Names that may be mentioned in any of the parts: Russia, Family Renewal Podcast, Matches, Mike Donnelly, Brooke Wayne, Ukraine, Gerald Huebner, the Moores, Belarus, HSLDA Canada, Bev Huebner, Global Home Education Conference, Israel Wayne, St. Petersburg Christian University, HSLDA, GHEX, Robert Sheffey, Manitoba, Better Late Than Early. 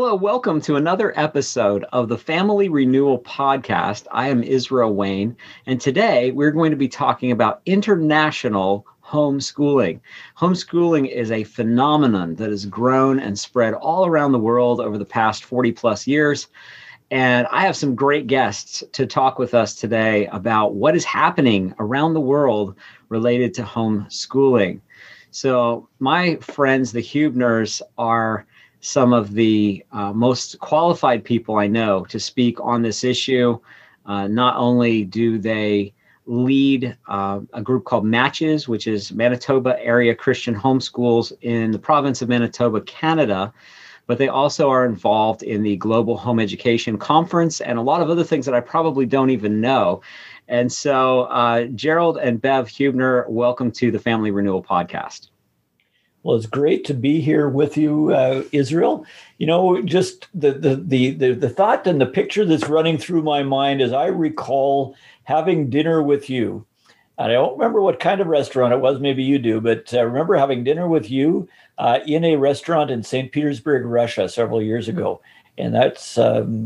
Hello, welcome to another episode of the Family Renewal Podcast. I am Israel Wayne, and today we're going to be talking about international homeschooling. Homeschooling is a phenomenon that has grown and spread all around the world over the past 40 plus years. And I have some great guests to talk with us today about what is happening around the world related to homeschooling. So my friends, the Huebners, are some of the most qualified people I know to speak on this issue. Not only do they lead a group called Matches, which is Manitoba Area Christian Home Schools in the province of Manitoba, Canada, but they also are involved in the Global Home Education Conference and a lot of other things that I probably don't even know. And so Gerald and Bev Huebner, welcome to the Family Renewal Podcast. Well, it's great to be here with you, Israel. You know, just the thought and the picture that's running through my mind is I recall having dinner with you. And I don't remember what kind of restaurant it was, maybe you do, but I remember having dinner with you in a restaurant in St. Petersburg, Russia, several years ago. And that's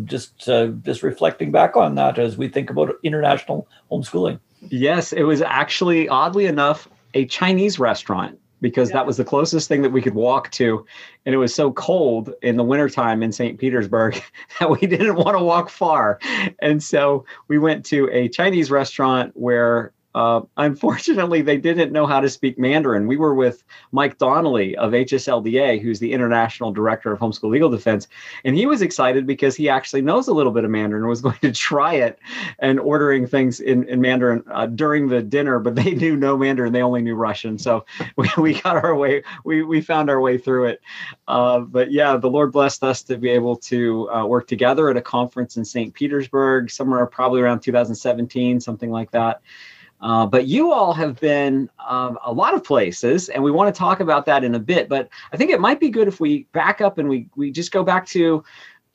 just reflecting back on that as we think about international homeschooling. Yes, it was actually, oddly enough, a Chinese restaurant, because that was the closest thing that we could walk to. And it was so cold in the wintertime in St. Petersburg that we didn't want to walk far. And so we went to a Chinese restaurant where unfortunately, they didn't know how to speak Mandarin. We were with Mike Donnelly of HSLDA, who's the International Director of Homeschool Legal Defense. And he was excited because he actually knows a little bit of Mandarin and was going to try it and ordering things in Mandarin during the dinner, but they knew no Mandarin. They only knew Russian. So we got our way. We found our way through it. But yeah, the Lord blessed us to be able to work together at a conference in St. Petersburg, somewhere probably around 2017, something like that. But you all have been a lot of places, and we want to talk about that in a bit. But I think it might be good if we back up and we just go back to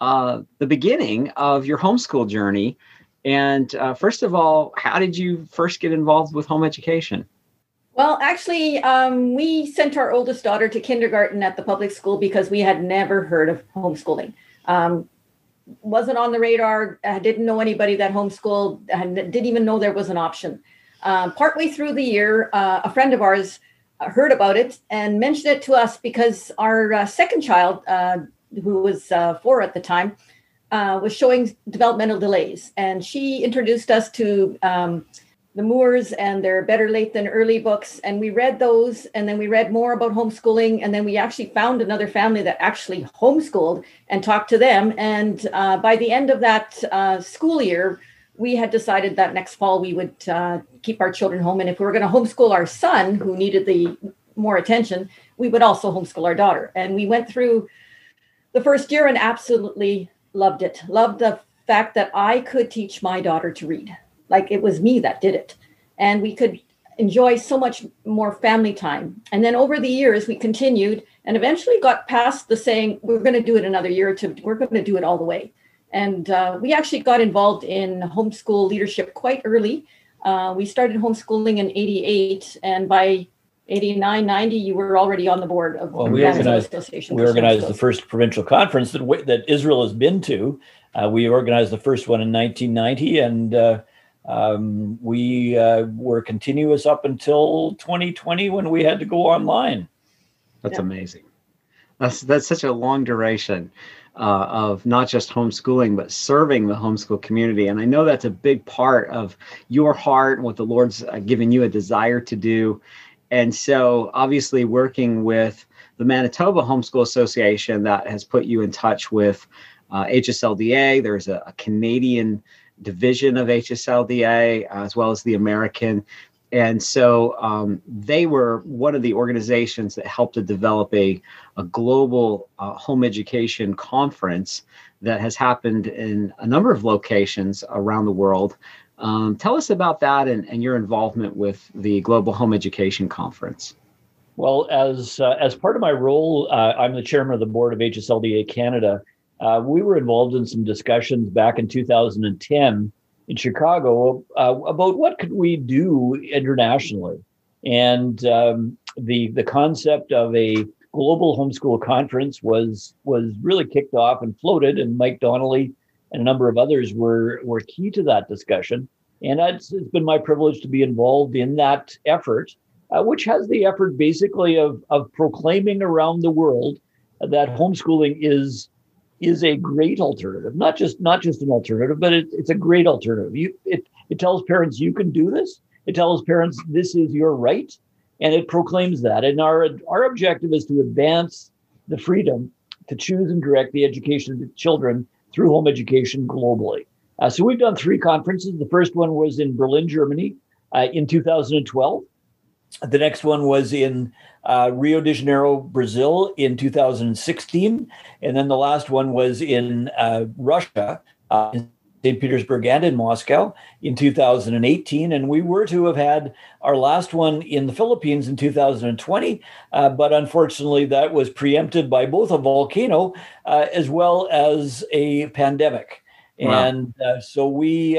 the beginning of your homeschool journey. And first of all, how did you first get involved with home education? Well, actually, we sent our oldest daughter to kindergarten at the public school because we had never heard of homeschooling. Wasn't on the radar. Didn't know anybody that homeschooled. Didn't even know there was an option. Partway through the year, a friend of ours heard about it and mentioned it to us because our second child, who was 4 at the time, was showing developmental delays. And she introduced us to the Moores and their Better Late Than Early books. And we read those, and then we read more about homeschooling. And then we actually found another family that actually homeschooled and talked to them. And by the end of that school year, we had decided that next fall we would keep our children home. And if we were going to homeschool our son, who needed the more attention, we would also homeschool our daughter. And we went through the first year and absolutely loved it. Loved the fact that I could teach my daughter to read. Like, it was me that did it. And we could enjoy so much more family time. And then over the years, we continued and eventually got past the saying, we're going to do it another year or two. We're going to do it all the way. And we actually got involved in homeschool leadership quite early. We started homeschooling in 88, and by 89, 90, you were already on the board of the Manitoba Association of Christian Home Schools. We organized the first provincial conference that Israel has been to. We organized the first one in 1990, and we were continuous up until 2020 when we had to go online. That's amazing. That's such a long duration of not just homeschooling, but serving the homeschool community. And I know that's a big part of your heart and what the Lord's given you a desire to do. And so obviously working with the Manitoba Homeschool Association that has put you in touch with HSLDA. There's a Canadian division of HSLDA as well as the American. And so they were one of the organizations that helped to develop a global home education conference that has happened in a number of locations around the world. Tell us about that and your involvement with the Global Home Education Conference. Well, as part of my role, I'm the chairman of the board of HSLDA Canada. We were involved in some discussions back in 2010 in Chicago about what could we do internationally. And the concept of a Global Homeschool Conference was really kicked off and floated, and Mike Donnelly and a number of others were key to that discussion. And it's been my privilege to be involved in that effort, which has the effort basically of proclaiming around the world that homeschooling is a great alternative, not just an alternative, but it's a great alternative. It tells parents you can do this. It tells parents this is your right, and it proclaims that. And our objective is to advance the freedom to choose and direct the education of children through home education globally. So we've done three conferences. The first one was in Berlin, Germany, in 2012. The next one was in Rio de Janeiro, Brazil, in 2016. And then the last one was in Russia, in St. Petersburg and in Moscow in 2018. And we were to have had our last one in the Philippines in 2020. But unfortunately, that was preempted by both a volcano as well as a pandemic. Wow. And so we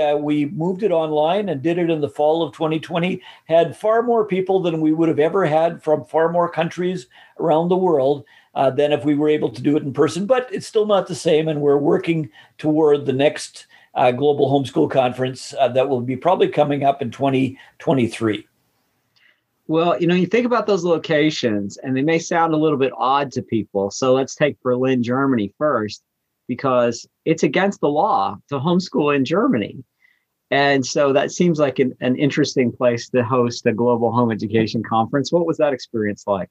moved it online and did it in the fall of 2020, had far more people than we would have ever had from far more countries around the world than if we were able to do it in person. But it's still not the same. And we're working toward the next Global Homeschool Conference that will be probably coming up in 2023. Well, you think about those locations and they may sound a little bit odd to people. So let's take Berlin, Germany first, because it's against the law to homeschool in Germany. And so that seems like an interesting place to host a Global Home Education Conference. What was that experience like?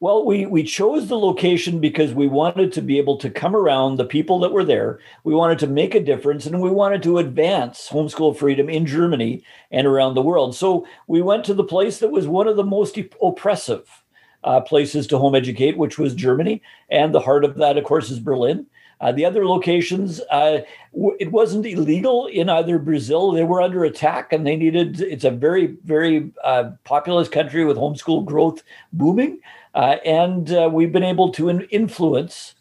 Well, we chose the location because we wanted to be able to come around the people that were there. We wanted to make a difference, and we wanted to advance homeschool freedom in Germany and around the world. So we went to the place that was one of the most oppressive places to home educate, which was Germany. And the heart of that, of course, is Berlin. The other locations, it wasn't illegal in either Brazil. They were under attack and it's a very, very populous country with homeschool growth booming. And we've been able to influence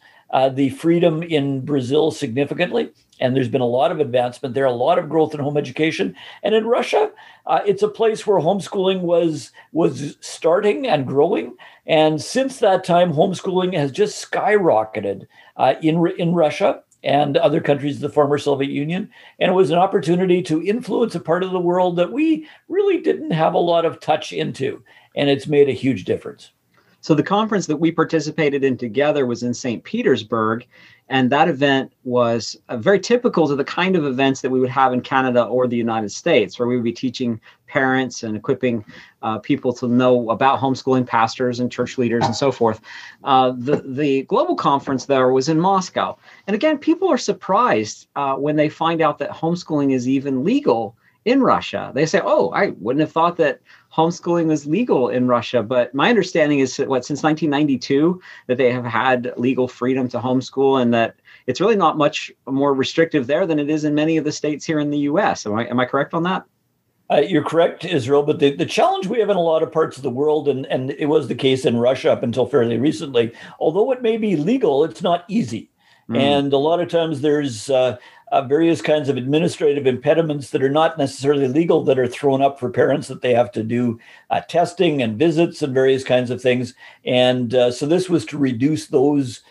the freedom in Brazil significantly. And there's been a lot of advancement there, a lot of growth in home education. And in Russia, it's a place where homeschooling was starting and growing. And since that time, homeschooling has just skyrocketed in Russia and other countries of the former Soviet Union. And it was an opportunity to influence a part of the world that we really didn't have a lot of touch into. And it's made a huge difference. So the conference that we participated in together was in St. Petersburg, and that event was very typical to the kind of events that we would have in Canada or the United States, where we would be teaching parents and equipping people to know about homeschooling, pastors and church leaders and so forth. The global conference there was in Moscow. And again, people are surprised when they find out that homeschooling is even legal in Russia. They say, oh, I wouldn't have thought that homeschooling was legal in Russia. But my understanding is that since 1992, that they have had legal freedom to homeschool, and that it's really not much more restrictive there than it is in many of the states here in the U.S. Am I correct on that? You're correct, Israel. But the challenge we have in a lot of parts of the world, and it was the case in Russia up until fairly recently, although it may be legal, it's not easy. Mm. And a lot of times there's various kinds of administrative impediments that are not necessarily legal that are thrown up for parents, that they have to do testing and visits and various kinds of things. And so this was to reduce those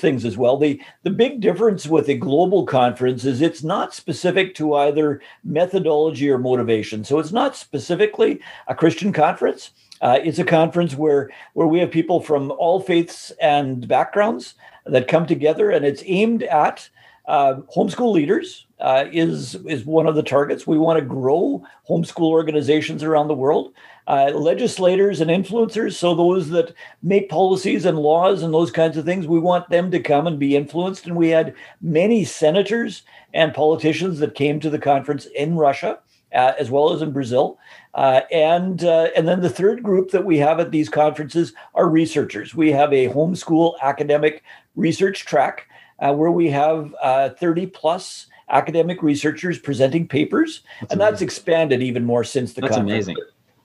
things as well. The big difference with a global conference is it's not specific to either methodology or motivation. So it's not specifically a Christian conference. It's a conference where we have people from all faiths and backgrounds that come together, and it's aimed at homeschool leaders is one of the targets. We want to grow homeschool organizations around the world, legislators and influencers. So those that make policies and laws and those kinds of things, we want them to come and be influenced. And we had many senators and politicians that came to the conference in Russia, as well as in Brazil. And then the third group that we have at these conferences are researchers. We have a homeschool academic research track where we have 30-plus academic researchers presenting papers. That's and amazing. That's expanded even more since the conference. That's amazing.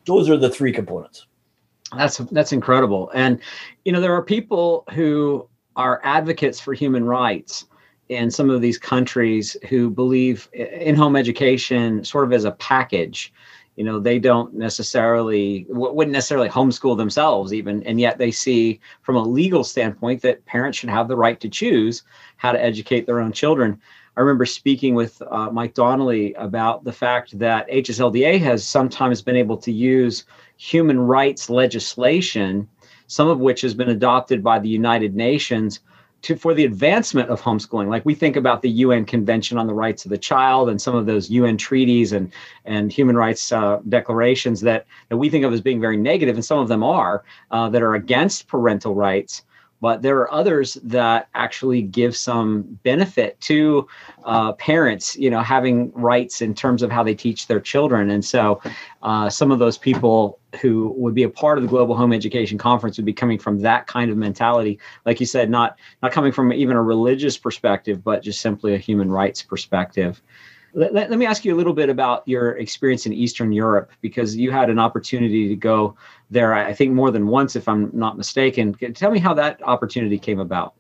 Those are the three components. That's incredible. And, there are people who are advocates for human rights in some of these countries who believe in home education sort of as a package. you know, they don't necessarily, wouldn't necessarily homeschool themselves even, and yet they see from a legal standpoint that parents should have the right to choose how to educate their own children. I remember speaking with Mike Donnelly about the fact that HSLDA has sometimes been able to use human rights legislation, some of which has been adopted by the United Nations, for the advancement of homeschooling. Like we think about the UN Convention on the Rights of the Child and some of those UN treaties and human rights declarations that we think of as being very negative, and some of them are, that are against parental rights. But there are others that actually give some benefit to parents, you know, having rights in terms of how they teach their children. And so some of those people who would be a part of the Global Home Education Conference would be coming from that kind of mentality. Like you said, not coming from even a religious perspective, but just simply a human rights perspective. Let me ask you a little bit about your experience in Eastern Europe, because you had an opportunity to go there, I think, more than once, if I'm not mistaken. Tell me how that opportunity came about.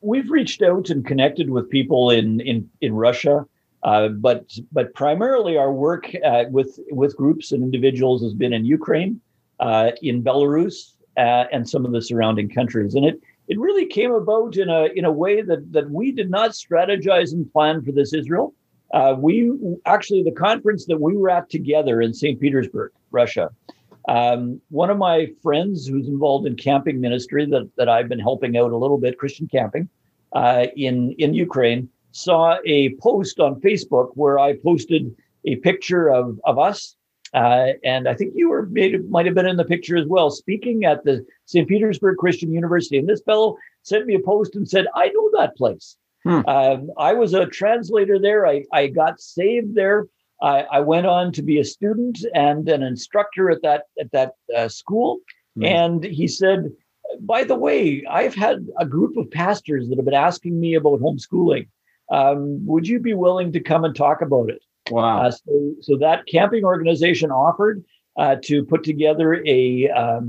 We've reached out and connected with people in Russia, but primarily our work with groups and individuals has been in Ukraine, in Belarus, and some of the surrounding countries. And it really came about in a way that we did not strategize and plan for this, Israel. We actually, the conference that we were at together in St. Petersburg, Russia, one of my friends who's involved in camping ministry that I've been helping out a little bit, Christian camping in Ukraine, saw a post on Facebook where I posted a picture of us. And I think you might have been in the picture as well, speaking at the St. Petersburg Christian University. And this fellow sent me a post and said, "I know that place. I was a translator there. I got saved there. I went on to be a student and an instructor at that school." Mm. And he said, "By the way, I've had a group of pastors that have been asking me about homeschooling. Would you be willing to come and talk about it?" Wow. So that camping organization offered to put together a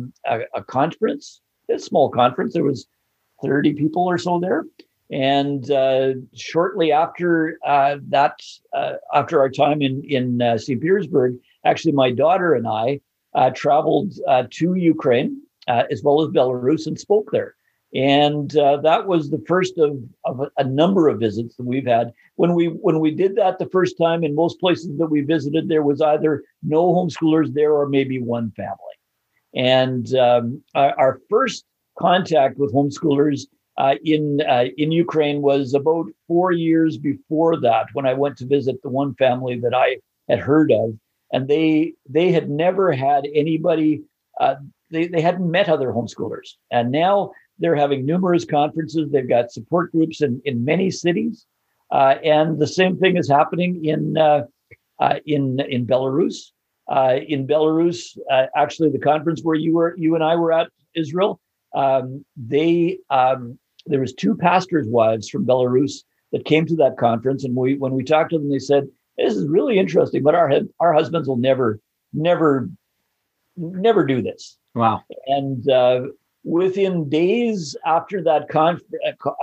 conference, a small conference. There was 30 people or so there. And shortly after after our time in St. Petersburg, actually, my daughter and I traveled to Ukraine as well as Belarus and spoke there. And that was the first of a number of visits that we've had. When we did that the first time, in most places that we visited, there was either no homeschoolers there or maybe one family. And our first contact with homeschoolers in Ukraine was about 4 years before that, when I went to visit the one family that I had heard of, and they had never had anybody. They hadn't met other homeschoolers, and now they're having numerous conferences. They've got support groups in many cities, and the same thing is happening in Belarus. Actually, the conference where you and I were at, Israel, there was two pastors' wives from Belarus that came to that conference, and when we talked to them, they said, "This is really interesting, but our husbands will never do this." Wow! And within days after that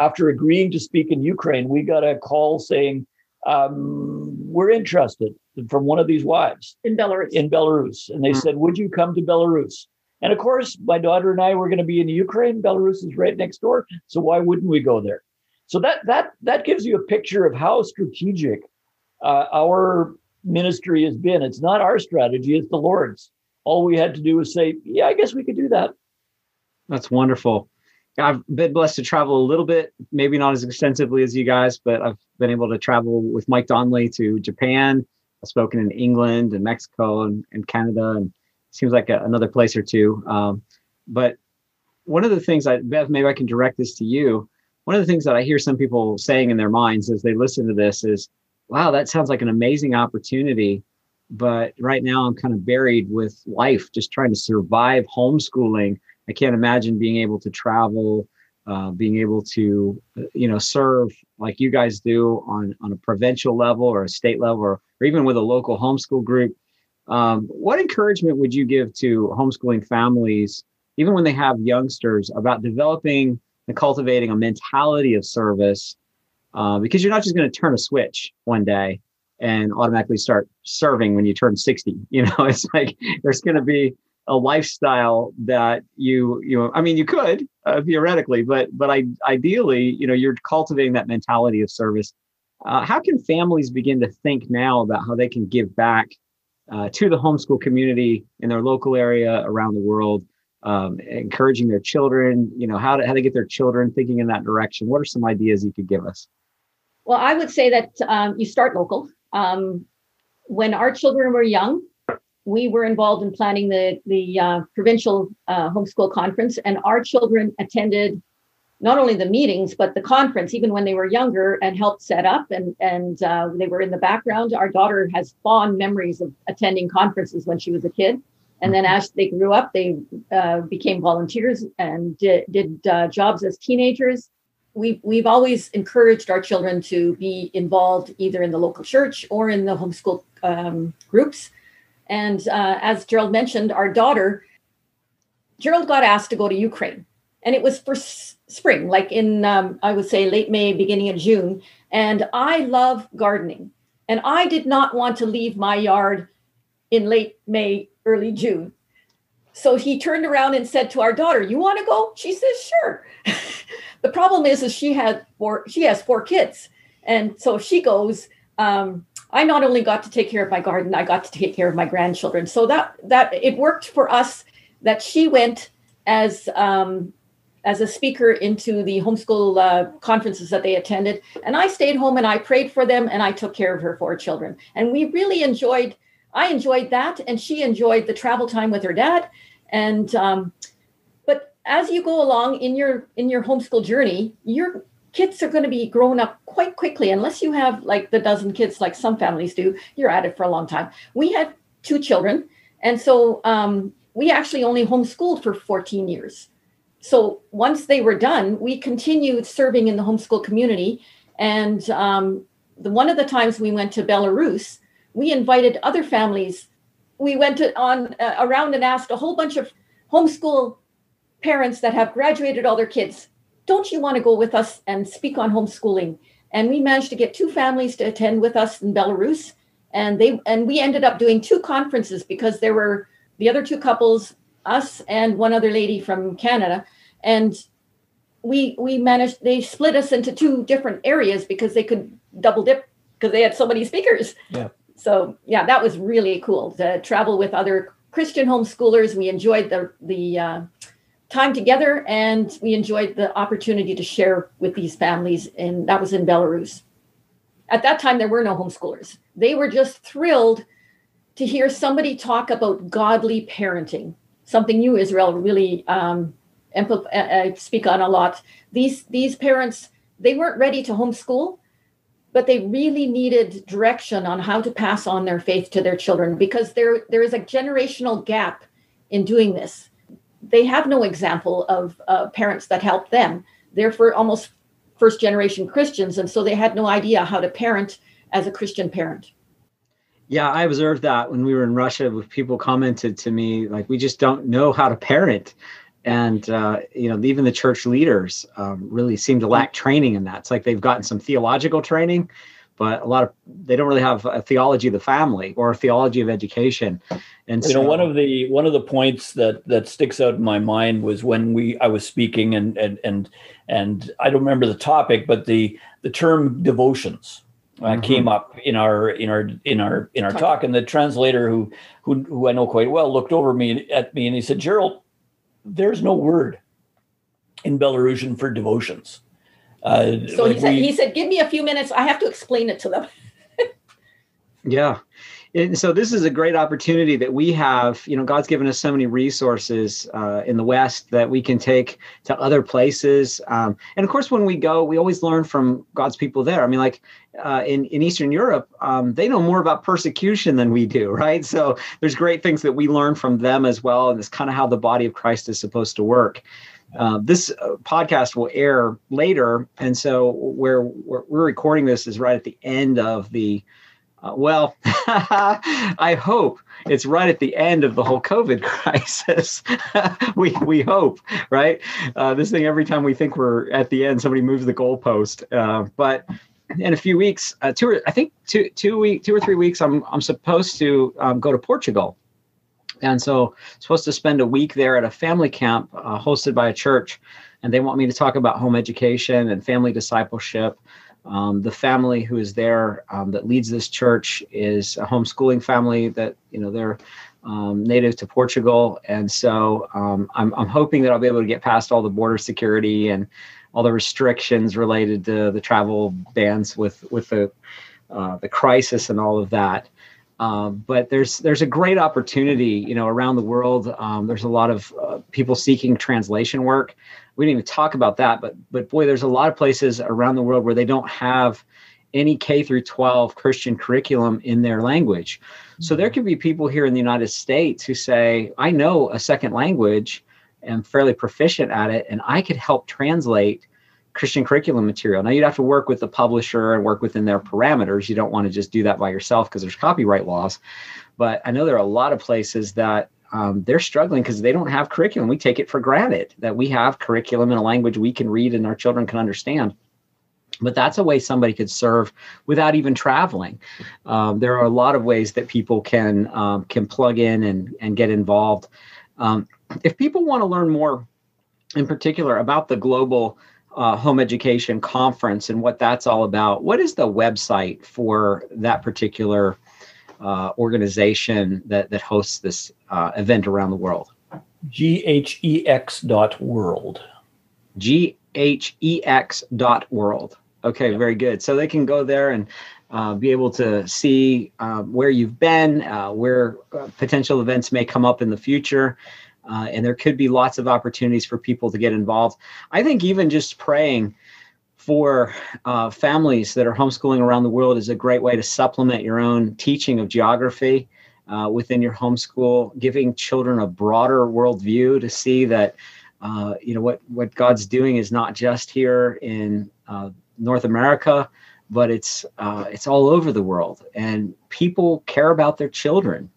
after agreeing to speak in Ukraine, we got a call saying, "We're interested," from one of these wives in Belarus, and they said, "Would you come to Belarus?" And of course, my daughter and I were going to be in Ukraine. Belarus is right next door, so why wouldn't we go there? So that gives you a picture of how strategic our ministry has been. It's not our strategy; it's the Lord's. All we had to do was say, "Yeah, I guess we could do that." That's wonderful. I've been blessed to travel a little bit, maybe not as extensively as you guys, but I've been able to travel with Mike Donnelly to Japan. I've spoken in England and Mexico and Canada, and seems like another place or two. But one of the things, Bev, maybe I can direct this to you. One of the things that I hear some people saying in their minds as they listen to this is, wow, that sounds like an amazing opportunity. But right now I'm kind of buried with life, just trying to survive homeschooling. I can't imagine being able to travel, being able to, you know, serve like you guys do on a provincial level or a state level, or even with a local homeschool group. What encouragement would you give to homeschooling families, even when they have youngsters, about developing and cultivating a mentality of service? Because you're not just going to turn a switch one day and automatically start serving when you turn 60. You know, it's like there's going to be a lifestyle that you I mean, you could theoretically, but ideally, you know, you're cultivating that mentality of service. How can families begin to think now about how they can give back to the homeschool community in their local area around the world, encouraging their children, you know, how to get their children thinking in that direction? What are some ideas you could give us? Well, I would say that you start local. When our children were young, we were involved in planning the provincial homeschool conference, and our children attended not only the meetings, but the conference, even when they were younger, and helped set up, and they were in the background. Our daughter has fond memories of attending conferences when she was a kid. And then as they grew up, they became volunteers and did jobs as teenagers. We've always encouraged our children to be involved either in the local church or in the homeschool groups. And as Gerald mentioned, our daughter, Gerald got asked to go to Ukraine. And it was for spring, like in, I would say, late May, beginning of June. And I love gardening. And I did not want to leave my yard in late May, early June. So he turned around and said to our daughter, "You want to go?" She says, "Sure." The problem is she has four kids. And so she goes, I not only got to take care of my garden, I got to take care of my grandchildren. So that it worked for us that she went as a speaker into the homeschool conferences that they attended. And I stayed home and I prayed for them and I took care of her four children. And we really I enjoyed that. And she enjoyed the travel time with her dad. And, but as you go along in your homeschool journey, your kids are going to be grown up quite quickly. Unless you have like the dozen kids, like some families do, you're at it for a long time. We had two children. And so, we actually only homeschooled for 14 years. So once they were done, we continued serving in the homeschool community. And one of the times we went to Belarus, we invited other families. We went around and asked a whole bunch of homeschool parents that have graduated all their kids, "Don't you want to go with us and speak on homeschooling?" And we managed to get two families to attend with us in Belarus. And we ended up doing two conferences because there were the other two couples, us and one other lady from Canada. And we managed, they split us into two different areas because they could double dip because they had so many speakers. Yeah. So yeah, that was really cool to travel with other Christian homeschoolers. We enjoyed the time together, and we enjoyed the opportunity to share with these families. And that was in Belarus. At that time, there were no homeschoolers. They were just thrilled to hear somebody talk about godly parenting, something you, Israel, really speak on a lot. These parents, they weren't ready to homeschool, but they really needed direction on how to pass on their faith to their children, because there is a generational gap in doing this. They have no example of parents that helped them. They're for almost first-generation Christians, and so they had no idea how to parent as a Christian parent. Yeah, I observed that when we were in Russia, with people commented to me, like, we just don't know how to parent. And, you know, even the church leaders really seem to lack training in that. It's like they've gotten some theological training, but they don't really have a theology of the family or a theology of education. And so, you know, one of the points that sticks out in my mind was when I was speaking and I don't remember the topic, but the term devotions. Came up in our talk, and the translator who I know quite well looked over at me and he said, "Gerald, there's no word in Belarusian for devotions." So he said, "Give me a few minutes. I have to explain it to them." Yeah, and so this is a great opportunity that we have. You know, God's given us so many resources in the West that we can take to other places. And of course, when we go, we always learn from God's people there. I mean, like in Eastern Europe, they know more about persecution than we do, right? So there's great things that we learn from them as well. And it's kind of how the body of Christ is supposed to work. This podcast will air later. And so where we're recording this is right at the end of the I hope it's right at the end of the whole COVID crisis. We hope, right? This thing, every time we think we're at the end, somebody moves the goalpost. But in a few weeks, two or three weeks, I'm supposed to go to Portugal. And so I'm supposed to spend a week there at a family camp hosted by a church. And they want me to talk about home education and family discipleship. The family who is there that leads this church is a homeschooling family that, you know, they're native to Portugal. And so I'm hoping that I'll be able to get past all the border security and all the restrictions related to the travel bans with the crisis and all of that. But there's a great opportunity, you know, around the world. There's a lot of people seeking translation work. We didn't even talk about that, but boy, there's a lot of places around the world where they don't have any K through 12 Christian curriculum in their language. So there could be people here in the United States who say, I know a second language, am fairly proficient at it, and I could help translate Christian curriculum material. Now, you'd have to work with the publisher and work within their parameters. You don't want to just do that by yourself because there's copyright laws. But I know there are a lot of places that they're struggling because they don't have curriculum. We take it for granted that we have curriculum in a language we can read and our children can understand. But that's a way somebody could serve without even traveling. There are a lot of ways that people can plug in and get involved. If people want to learn more in particular about the Global Home Education Conference and what that's all about, what is the website for that particular organization that hosts this event around the world? GHEX.world. GHEX.world. Okay, yeah. Very good. So they can go there and be able to see where you've been, where potential events may come up in the future. And there could be lots of opportunities for people to get involved. I think even just praying for families that are homeschooling around the world is a great way to supplement your own teaching of geography within your homeschool, giving children a broader worldview to see that, you know, what God's doing is not just here in North America, but it's all over the world. And people care about their children.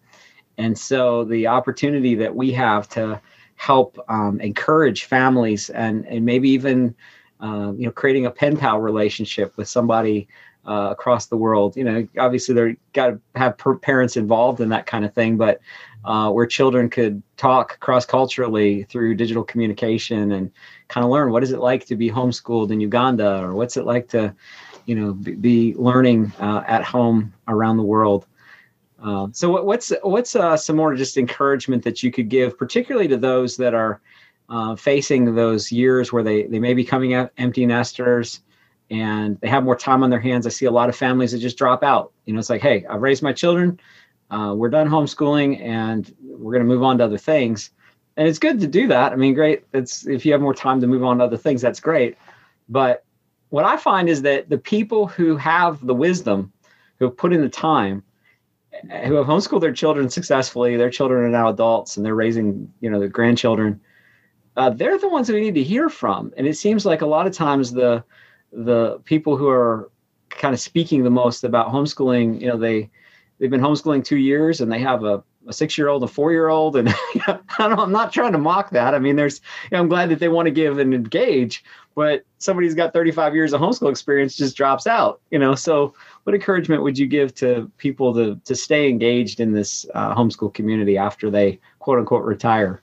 And so the opportunity that we have to help encourage families and maybe even, you know, creating a pen pal relationship with somebody across the world, you know, obviously they've got to have parents involved in that kind of thing, but where children could talk cross-culturally through digital communication and kind of learn what is it like to be homeschooled in Uganda, or what's it like to, you know, be learning at home around the world. So what's some more just encouragement that you could give, particularly to those that are facing those years where they may be coming out empty nesters and they have more time on their hands? I see a lot of families that just drop out. You know, it's like, hey, I've raised my children. We're done homeschooling and we're going to move on to other things. And it's good to do that. I mean, great. If you have more time to move on to other things, that's great. But what I find is that the people who have the wisdom, who have put in the time, who have homeschooled their children successfully, their children are now adults and they're raising, you know, their grandchildren. They're the ones that we need to hear from. And it seems like a lot of times the people who are kind of speaking the most about homeschooling, you know, they've been homeschooling 2 years and they have a 6-year-old, a 4-year-old. And I'm not trying to mock that. I mean, there's, you know, I'm glad that they want to give and engage, but somebody who's got 35 years of homeschool experience just drops out, you know? So what encouragement would you give to people to stay engaged in this homeschool community after they quote unquote retire?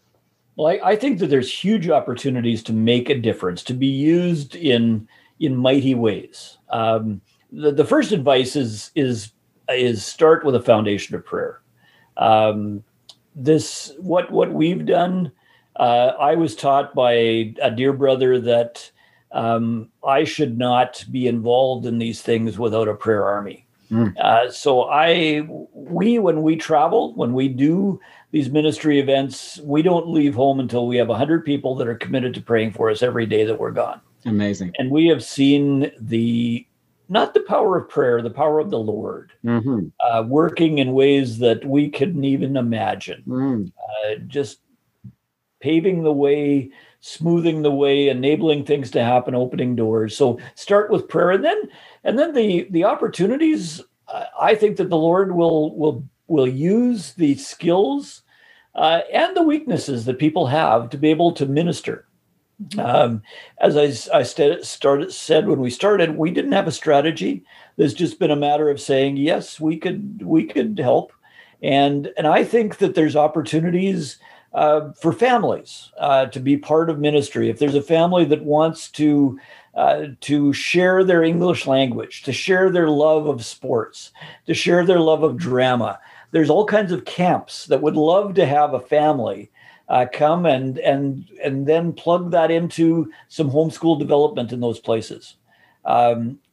Well, I think that there's huge opportunities to make a difference, to be used in mighty ways. The first advice is start with a foundation of prayer. What we've done, I was taught by a dear brother that I should not be involved in these things without a prayer army. So when we travel, when we do these ministry events, we don't leave home until we have 100 people that are committed to praying for us every day that we're gone. Amazing. And we have seen not the power of prayer, the power of the Lord, mm-hmm. Working in ways that we couldn't even imagine, just paving the way, smoothing the way, enabling things to happen, opening doors. So start with prayer, and then the opportunities. I think that the Lord will use the skills and the weaknesses that people have to be able to minister. As I said when we started, we didn't have a strategy. There's just been a matter of saying, yes, we could help. And I think that there's opportunities for families to be part of ministry. If there's a family that wants to share their English language, to share their love of sports, to share their love of drama, there's all kinds of camps that would love to have a family come and then plug that into some homeschool development in those places.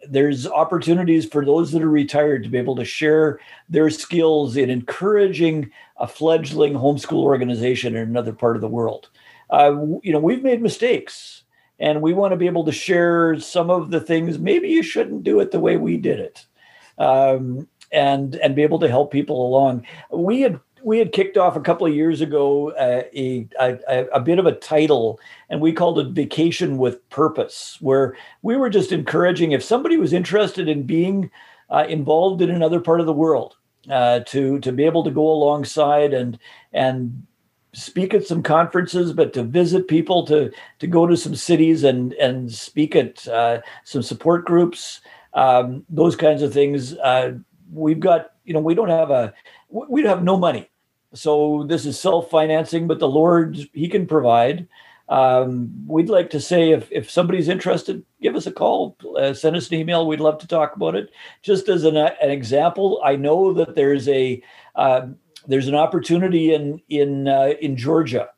There's opportunities for those that are retired to be able to share their skills in encouraging a fledgling homeschool organization in another part of the world. We've made mistakes, and we want to be able to share some of the things maybe you shouldn't do it the way we did it, and be able to help people along. We had kicked off a couple of years ago a bit of a title, and we called it Vacation with Purpose, where we were just encouraging if somebody was interested in being involved in another part of the world to be able to go alongside and speak at some conferences, but to visit people, to go to some cities and speak at some support groups, those kinds of things. We've got, we have no money. So this is self-financing, but the Lord, he can provide. We'd like to say, if somebody's interested, give us a call, send us an email. We'd love to talk about it. Just as an example, I know that there's an opportunity in Georgia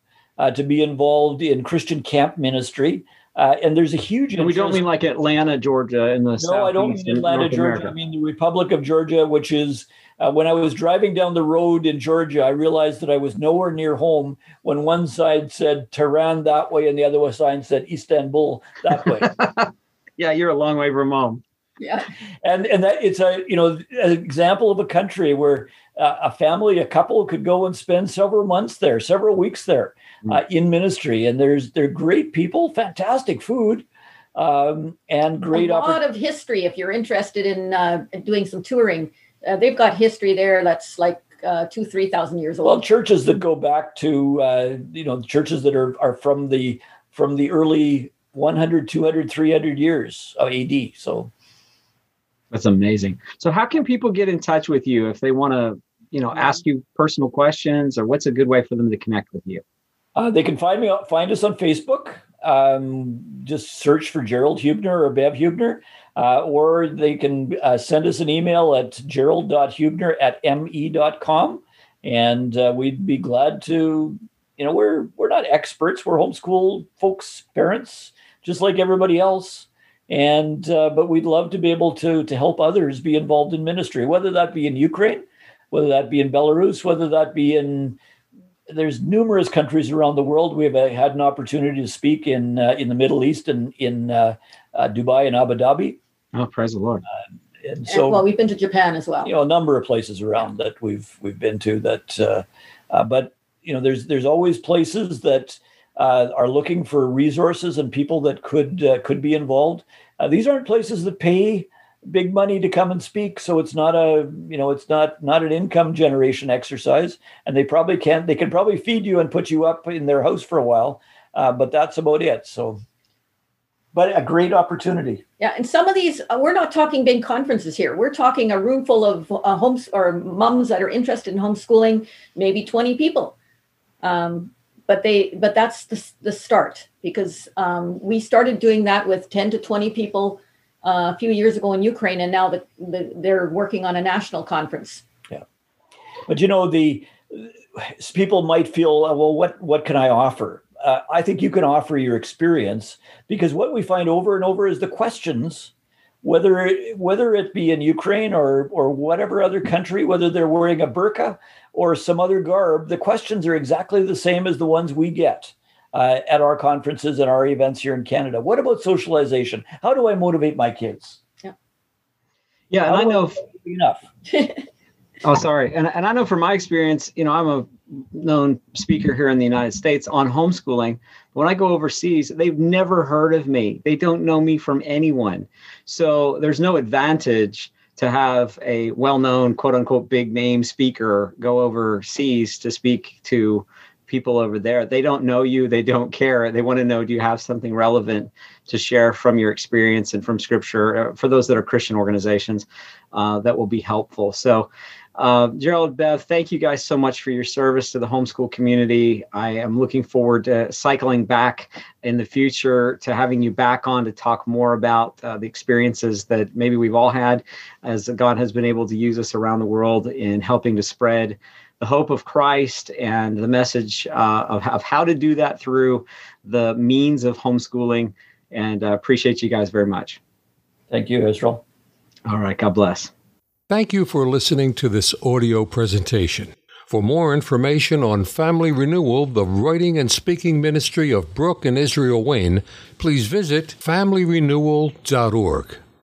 to be involved in Christian camp ministry. And there's a huge interest. We don't mean like Atlanta, Georgia, in the Southeast. No, I don't mean Atlanta, Georgia. I mean the Republic of Georgia, which is when I was driving down the road in Georgia, I realized that I was nowhere near home when one side said Tehran that way and the other side said Istanbul that way. Yeah, you're a long way from home. Yeah, and that it's an example of a country where a couple could go and spend several months there, several weeks there, in ministry. And they're great people, fantastic food, and great a lot of history. If you're interested in doing some touring, they've got history there that's like 2,000-3,000 years old. Well, churches that go back to churches that are from the early 100, 200, 300 years of AD. So. That's amazing. So how can people get in touch with you if they want to, ask you personal questions, or what's a good way for them to connect with you? They can find us on Facebook. Just search for Gerald Huebner or Bev Huebner, or they can send us an email at gerald.huebner@me.com. And we'd be glad to, we're not experts. We're homeschool folks, parents, just like everybody else. And but we'd love to be able to help others be involved in ministry, whether that be in Ukraine, whether that be in Belarus, whether that be in there's numerous countries around the world. We've had an opportunity to speak in the Middle East and in Dubai and Abu Dhabi. Oh, praise the Lord! And we've been to Japan as well. A number of places around that we've been to. That, but there's always places that. Are looking for resources and people that could be involved. These aren't places that pay big money to come and speak, so it's not not an income generation exercise. And they can probably feed you and put you up in their house for a while, but that's about it. So, but a great opportunity. Yeah, and some of these we're not talking big conferences here. We're talking a room full of homes or moms that are interested in homeschooling, maybe 20 people. But that's the start, because we started doing that with 10 to 20 people a few years ago in Ukraine, and now they're working on a national conference. Yeah, but the people might feel, well, what can I offer? I think you can offer your experience, because what we find over and over is the questions. Whether it be in Ukraine or whatever other country, whether they're wearing a burqa or some other garb, the questions are exactly the same as the ones we get at our conferences and our events here in Canada. What about socialization? How do I motivate my kids? Yeah, and I know enough. Oh, sorry, and I know from my experience, I'm a known speaker here in the United States on homeschooling. When I go overseas, they've never heard of me. They don't know me from anyone. So there's no advantage to have a well-known, quote unquote, big name speaker go overseas to speak to people over there. They don't know you. They don't care. They want to know, do you have something relevant to share from your experience and from scripture for those that are Christian organizations that will be helpful. So Gerald, Bev, thank you guys so much for your service to the homeschool community. I am looking forward to cycling back in the future to having you back on to talk more about the experiences that maybe we've all had as God has been able to use us around the world in helping to spread the hope of Christ and the message of how to do that through the means of homeschooling. And appreciate you guys very much. Thank you, Israel. All right. God bless. Thank you for listening to this audio presentation. For more information on Family Renewal, the writing and speaking ministry of Brooke and Israel Wayne, please visit familyrenewal.org.